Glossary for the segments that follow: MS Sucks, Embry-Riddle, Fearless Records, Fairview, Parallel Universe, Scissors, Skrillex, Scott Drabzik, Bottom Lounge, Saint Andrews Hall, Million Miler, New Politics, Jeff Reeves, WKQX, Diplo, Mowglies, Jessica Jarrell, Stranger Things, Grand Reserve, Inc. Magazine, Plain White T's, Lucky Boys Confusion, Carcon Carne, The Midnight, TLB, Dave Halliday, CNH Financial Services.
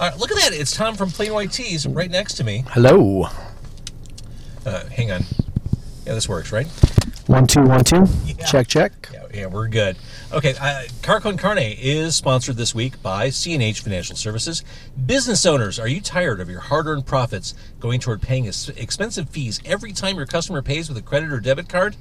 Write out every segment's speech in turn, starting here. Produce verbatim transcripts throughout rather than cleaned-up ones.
Uh, look at that. It's Tom from Plain White T's right next to me. Hello. Uh, hang on. Yeah, this works, right? One, two, one, two. Yeah. Check, check. Yeah, yeah, we're good. Okay, uh, Carcon Carne is sponsored this week by C N H Financial Services. Business owners, are you tired of your hard-earned profits going toward paying expensive fees every time your customer pays with a credit or debit card?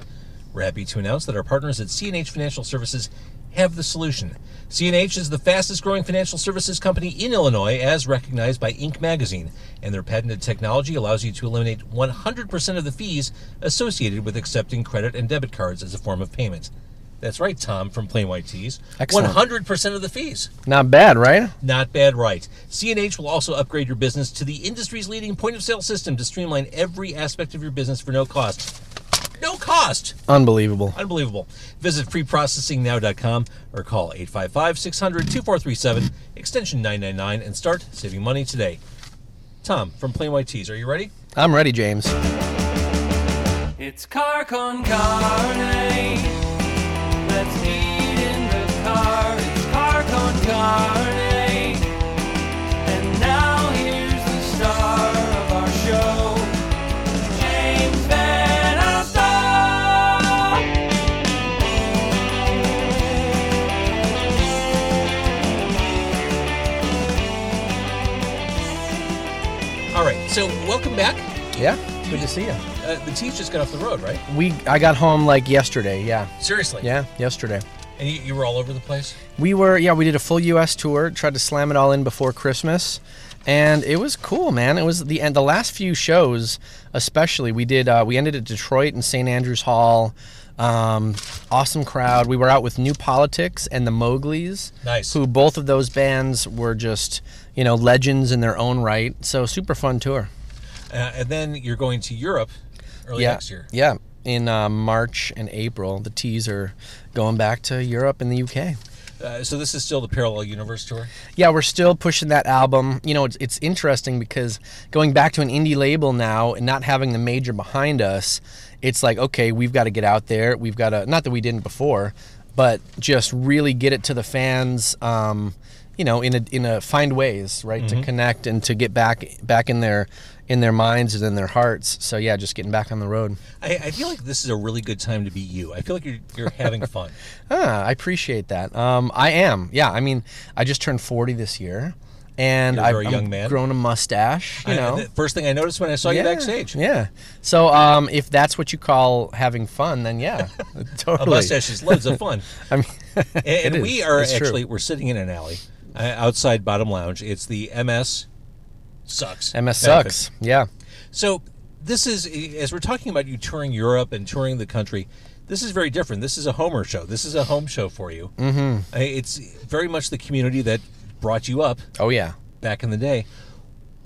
We're happy to announce that our partners at C N H Financial Services have the solution. C N H is the fastest-growing financial services company in Illinois, as recognized by Inc. Magazine, and their patented technology allows you to eliminate one hundred percent of the fees associated with accepting credit and debit cards as a form of payment. That's right, Tom from Plain White T's. Excellent. one hundred percent of the fees. Not bad, right? Not bad, right. C N H will also upgrade your business to the industry's leading point-of-sale system to streamline every aspect of your business for no cost. No cost. Unbelievable. Unbelievable. Visit pre processing now dot com or call eight five five, six hundred, two four three seven, extension nine nine nine, and start saving money today. Tom from Plain White T's, are you ready? I'm ready, James. It's Carcon Carne. Let's eat in the car. It's Carcon Carne. And now here's the star of our show. So, welcome back. Yeah, good to see you. Uh, the T's just got off the road, right? We, I got home like yesterday, yeah. Seriously? Yeah, yesterday. And you, you were all over the place? We were, yeah, we did a full U S tour, tried to slam it all in before Christmas, and it was cool, man. It was the and the last few shows, especially, we did, uh, we ended at Detroit and Saint Andrews Hall. Um, awesome crowd. We were out with New Politics and the Mowglies. Nice. Who both of those bands were just, you know, legends in their own right. So super fun tour. Uh, and then you're going to Europe early yeah. next year. Yeah. In uh, March and April, the T's are going back to Europe and the U K. Uh, so this is still the Parallel Universe tour? Yeah, we're still pushing that album. You know, it's, it's interesting because going back to an indie label now and not having the major behind us, it's like, okay, we've got to get out there. We've got to, not that we didn't before, but just really get it to the fans, um, you know, in a, in a find ways, right, mm-hmm. to connect and to get back back in their in their minds and in their hearts. So, yeah, just getting back on the road. I, I feel like this is a really good time to be you. I feel like you're, you're having fun. ah, I appreciate that. Um, I am. Yeah, I mean, I just turned forty this year. And I've grown a mustache, you know. I, the first thing I noticed when I saw yeah, you backstage. Yeah. So um, if that's what you call having fun, then yeah, totally. A mustache is loads of fun. I mean, and and is, we are actually, true. We're sitting in an alley uh, outside Bottom Lounge. It's the M S Sucks. M S Sucks, yeah. So this is, as we're talking about you touring Europe and touring the country, this is very different. This is a homer show. This is a home show for you. Mm-hmm. It's very much the community that brought you up. Oh yeah, back in the day.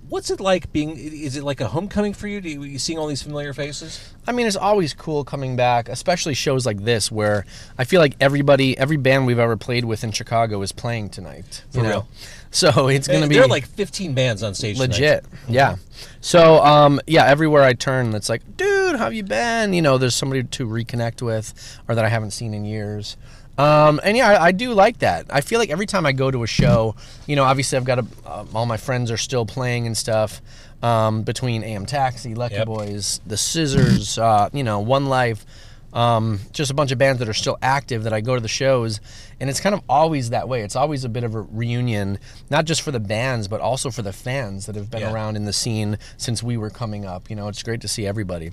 What's it like being, is it like a homecoming for you? Do you, you seeing all these familiar faces? I mean, it's always cool coming back, especially shows like this where I feel like everybody, every band we've ever played with in Chicago is playing tonight. For you know? Real. So it's going to be... There are like fifteen bands on stage legit, tonight. Yeah. So, um, yeah, everywhere I turn, it's like, dude, how have you been? You know, there's somebody to reconnect with or that I haven't seen in years. Um, and yeah, I, I do like that. I feel like every time I go to a show, you know, obviously I've got a, uh, all my friends are still playing and stuff, um, between A M Taxi, Lucky yep. Boys, the Scissors, uh, you know, One Life, um, just a bunch of bands that are still active that I go to the shows, and it's kind of always that way. It's always a bit of a reunion, not just for the bands, but also for the fans that have been yeah. around in the scene since we were coming up. You know, it's great to see everybody.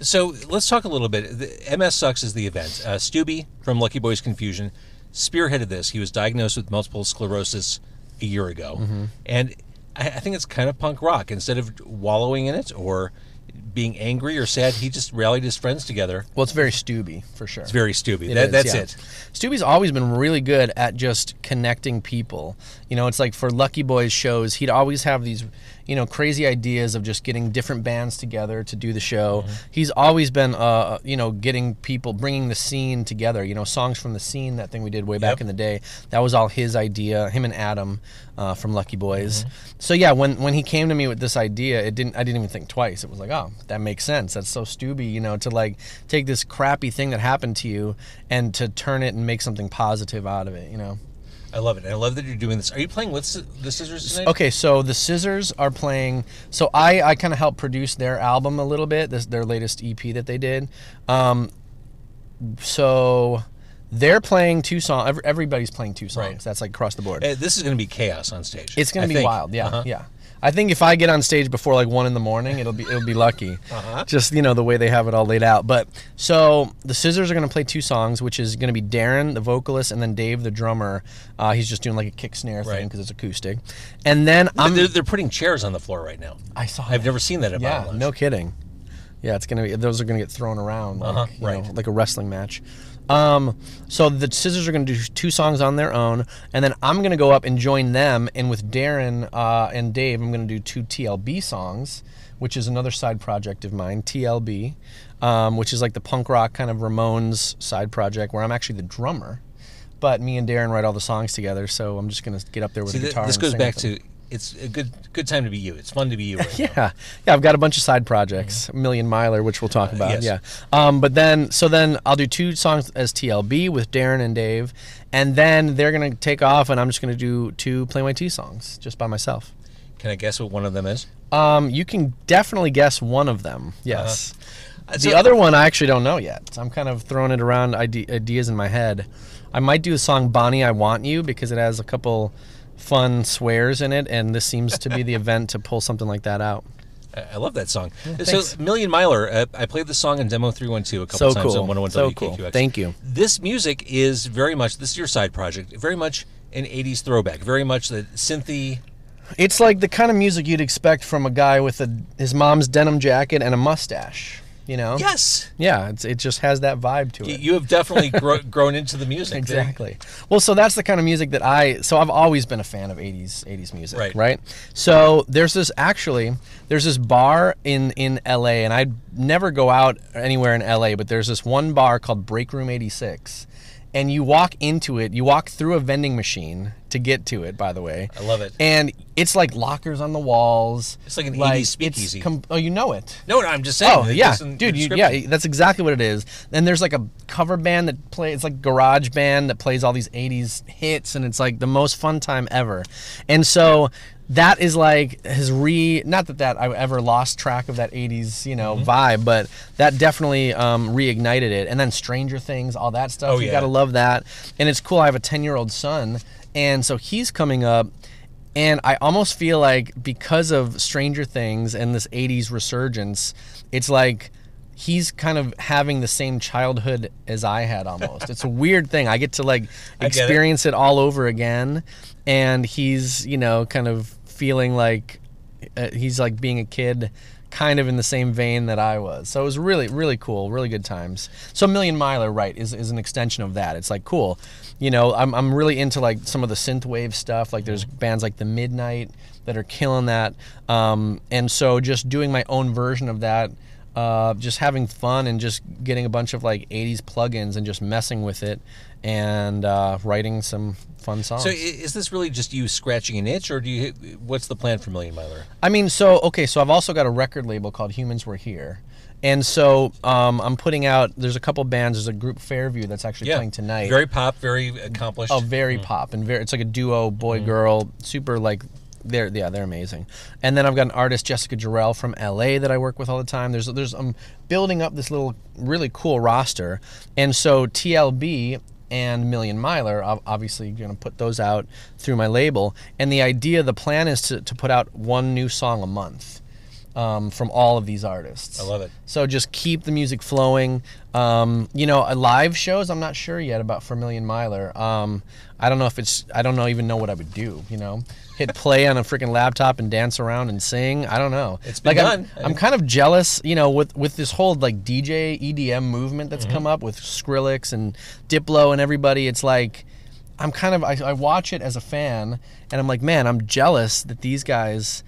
So let's talk a little bit. The M S Sucks is the event. Uh, Stubby from Lucky Boys Confusion spearheaded this. He was diagnosed with multiple sclerosis a year ago. Mm-hmm. And I, I think it's kind of punk rock. Instead of wallowing in it or being angry or sad, he just rallied his friends together. Well, it's very Stubby, for sure. It's very Stubby. It that, is, that's yeah. it. Stubby's always been really good at just connecting people. You know, it's like for Lucky Boys shows, he'd always have these, you know, crazy ideas of just getting different bands together to do the show. Mm-hmm. He's always been, uh, you know, getting people, bringing the scene together. You know, songs from the scene, that thing we did way yep. back in the day, that was all his idea, him and Adam uh, from Lucky Boys. Mm-hmm. So yeah, when when he came to me with this idea, it didn't. I didn't even think twice. It was like, oh, that makes sense. That's so Stubby, you know, to like take this crappy thing that happened to you and to turn it and make something positive out of it, you know. I love it. I love that you're doing this. Are you playing with the Scissors tonight? Okay, so the Scissors are playing. So I, I kind of helped produce their album a little bit, this, their latest E P that they did. Um, so they're playing two songs. Everybody's playing two songs. Right. That's like across the board. Uh, this is going to be chaos on stage. It's going to be think. wild. Yeah, uh-huh. yeah. I think if I get on stage before like one in the morning, it'll be it'll be lucky. Uh-huh. Just, you know, the way they have it all laid out. But so the Scissors are going to play two songs, which is going to be Darren, the vocalist, and then Dave, the drummer. Uh, he's just doing like a kick snare right. thing because it's acoustic. And then I'm, they're, they're putting chairs on the floor right now. I saw. I've that. never seen that at Bottom Lounge. Yeah, no kidding. Yeah, it's gonna be those are gonna get thrown around like, uh-huh. you right. know, like a wrestling match. Um, so the Scissors are going to do two songs on their own, and then I'm going to go up and join them, and with Darren uh, and Dave, I'm going to do two T L B songs, which is another side project of mine, T L B, um, which is like the punk rock kind of Ramones side project where I'm actually the drummer, but me and Darren write all the songs together, so I'm just going to get up there with See, the guitar. This goes back to... It's a good good time to be you. It's fun to be you right yeah. now. Yeah, I've got a bunch of side projects, mm-hmm. Million Miler, which we'll talk about. Uh, yes. Yeah, um, but then, so then I'll do two songs as T L B with Darren and Dave, and then they're going to take off, and I'm just going to do two Plain White T songs just by myself. Can I guess what one of them is? Um, you can definitely guess one of them, yes. Uh-huh. The so, other one I actually don't know yet. So I'm kind of throwing it around ide ideas in my head. I might do a song, Bonnie, I Want You, because it has a couple... fun swears in it, and this seems to be the event to pull something like that out. I love that song. Yeah, so Million Miler, uh, I played the song in Demo three one two a couple so times cool. on one oh one so W K Q X. Cool. Thank you. This music is very much, this is your side project, very much an eighties throwback, very much the synthy. It's like the kind of music you'd expect from a guy with a, his mom's denim jacket and a mustache. You know? Yes. Yeah, it's, it just has that vibe to it. You have definitely gro grown into the music. Exactly. There. Well, so that's the kind of music that I... So I've always been a fan of eighties, eighties music, right? right? So there's this actually... There's this bar in, in L A, and I'd never go out anywhere in L A, but there's this one bar called Break Room eighty-six. And you walk into it, you walk through a vending machine to get to it, by the way. I love it. And it's like lockers on the walls. It's like an like eighties speakeasy. Oh, you know it. No, no, I'm just saying. Oh, yeah. Dude, you, yeah, that's exactly what it is. And there's like a cover band that plays, it's like garage band that plays all these eighties hits, and it's like the most fun time ever. And so... that is like his re, not that, that I ever lost track of that eighties, you know, mm-hmm. vibe, but that definitely um, reignited it. And then Stranger Things, all that stuff, oh, you yeah. gotta love that. And it's cool, I have a ten-year-old son, and so he's coming up, and I almost feel like because of Stranger Things and this eighties resurgence, it's like he's kind of having the same childhood as I had almost. It's a weird thing. I get to like experience it. it all over again, and he's, you know, kind of feeling like uh, he's like being a kid kind of in the same vein that I was. So it was really, really cool, really good times. So Million Miler, right, is, is an extension of that. It's like, cool. You know, I'm, I'm really into like some of the synthwave stuff. Like there's bands like The Midnight that are killing that. Um, and so just doing my own version of that, uh, just having fun and just getting a bunch of like eighties plugins and just messing with it and uh, writing some fun songs. So is this really just you scratching an itch, or do you? What's the plan for Million Miler? I mean, so okay, so I've also got a record label called Humans Were Here, and so um, I'm putting out. There's a couple bands. There's a group Fairview that's actually yeah. playing tonight. Very pop, very accomplished. Oh, very mm. pop, and very. It's like a duo, boy mm. girl, super like. They're yeah, they're amazing. And then I've got an artist, Jessica Jarrell from L A, that I work with all the time. There's there's I'm building up this little really cool roster, and so T L B and Million Miler, I'm obviously gonna put those out through my label. And the idea, the plan is to to put out one new song a month. Um, from all of these artists. I love it. So just keep the music flowing. Um, you know, live shows, I'm not sure yet about for Million Miler. Um, I don't know if it's, I don't know even know what I would do, you know? Hit play on a freaking laptop and dance around and sing. I don't know. It's been like, done. I'm, I'm kind of jealous, you know, with, with this whole like D J, E D M movement that's mm-hmm. come up with Skrillex and Diplo and everybody. It's like, I'm kind of, I, I watch it as a fan and I'm like, man, I'm jealous that these guys...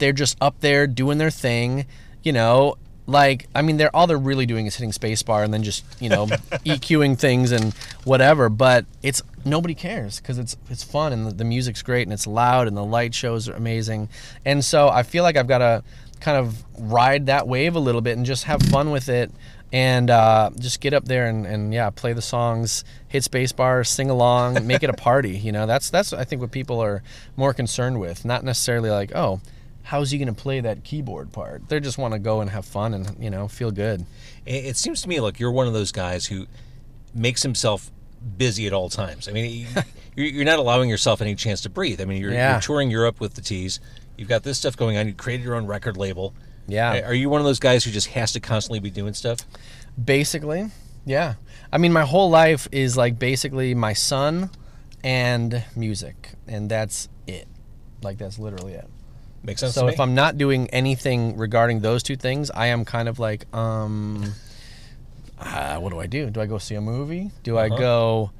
they're just up there doing their thing, you know, like, I mean, they're all they're really doing is hitting spacebar and then just, you know, EQing things and whatever, but it's, nobody cares because it's it's fun and the, the music's great and it's loud and the light shows are amazing. And so I feel like I've got to kind of ride that wave a little bit and just have fun with it. and uh, just get up there and, and yeah, play the songs, hit spacebar, sing along, make it a party. You know, that's that's I think what people are more concerned with, not necessarily like, oh, how's he going to play that keyboard part? They just want to go and have fun and, you know, feel good. It seems to me like you're one of those guys who makes himself busy at all times. I mean, you're not allowing yourself any chance to breathe. I mean, you're, yeah. you're touring Europe with the T's. You've got this stuff going on. You created your own record label. Yeah. Are you one of those guys who just has to constantly be doing stuff? Basically, yeah. I mean, my whole life is like basically my son and music, and that's it. Like, that's literally it. Makes sense. So if I'm not doing anything regarding those two things, I am kind of like, um, uh, what do I do? Do I go see a movie? Do uh-huh. I go,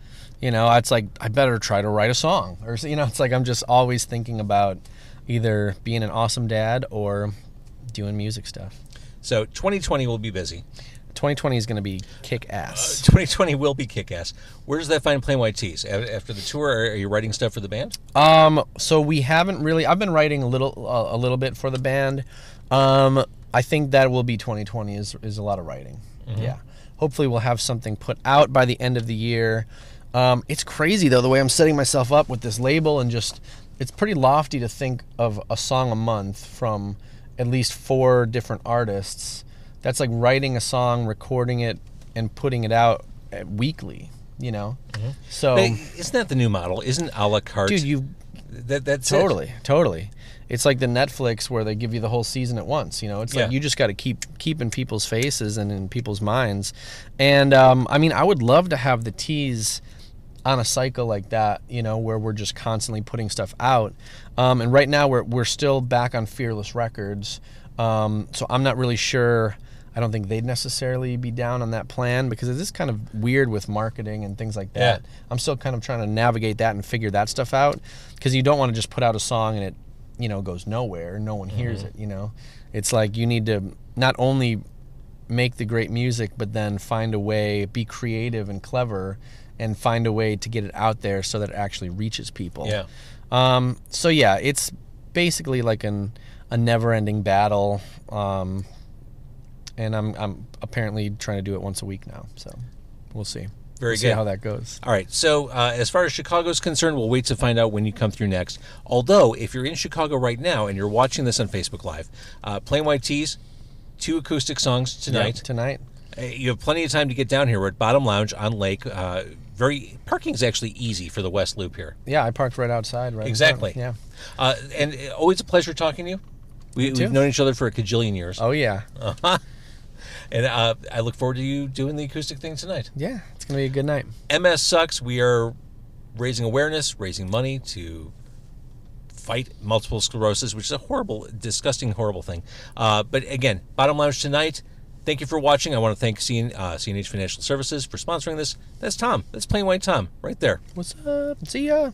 you know, it's like, I better try to write a song. Or, you know, it's like I'm just always thinking about either being an awesome dad or doing music stuff. So twenty twenty will be busy. twenty twenty is going to be kick-ass. Uh, twenty twenty will be kick-ass. Where does that find Plain White T's? After the tour, are you writing stuff for the band? Um, so we haven't really. I've been writing a little, uh, a little bit for the band. Um, I think that will be twenty twenty is is a lot of writing. Mm-hmm. Yeah. Hopefully, we'll have something put out by the end of the year. Um, it's crazy though the way I'm setting myself up with this label, and just it's pretty lofty to think of a song a month from at least four different artists. That's like writing a song, recording it, and putting it out weekly, you know? Mm-hmm. So but isn't that the new model? Isn't a la carte? Dude, you... That, that's Totally, it. totally. It's like the Netflix where they give you the whole season at once, you know? It's yeah. like you just got to keep, keep in people's faces and in people's minds. And, um, I mean, I would love to have the T's on a cycle like that, you know, where we're just constantly putting stuff out. Um, and right now we're, we're still back on Fearless Records, um, so I'm not really sure... I don't think they'd necessarily be down on that plan because it is kind of weird with marketing and things like that. Yeah. I'm still kind of trying to navigate that and figure that stuff out because you don't want to just put out a song and it, you know, goes nowhere. No one hears mm-hmm. it, you know. It's like you need to not only make the great music but then find a way, be creative and clever and find a way to get it out there so that it actually reaches people. Yeah. Um, so, yeah, it's basically like an, a never-ending battle. Um And I'm I'm apparently trying to do it once a week now, so we'll see. Very we'll good. See how that goes. All right. So uh, as far as Chicago is concerned, we'll wait to find out when you come through next. Although if you're in Chicago right now and you're watching this on Facebook Live, uh, Plain White T's, two acoustic songs tonight. Yep, tonight. Uh, you have plenty of time to get down here. We're at Bottom Lounge on Lake. Uh, very parking's actually easy for the West Loop here. Yeah, I parked right outside. Right. Exactly. Yeah. Uh, and always a pleasure talking to you. We, we've known each other for a cajillion years. Oh yeah. Uh huh. And uh, I look forward to you doing the acoustic thing tonight. Yeah, it's going to be a good night. M S Sucks. We are raising awareness, raising money to fight multiple sclerosis, which is a horrible, disgusting, horrible thing. Uh, but again, Bottom Lounge tonight. Thank you for watching. I want to thank C N, uh, C N H Financial Services for sponsoring this. That's Tom. That's Plain White Tom right there. What's up? See ya.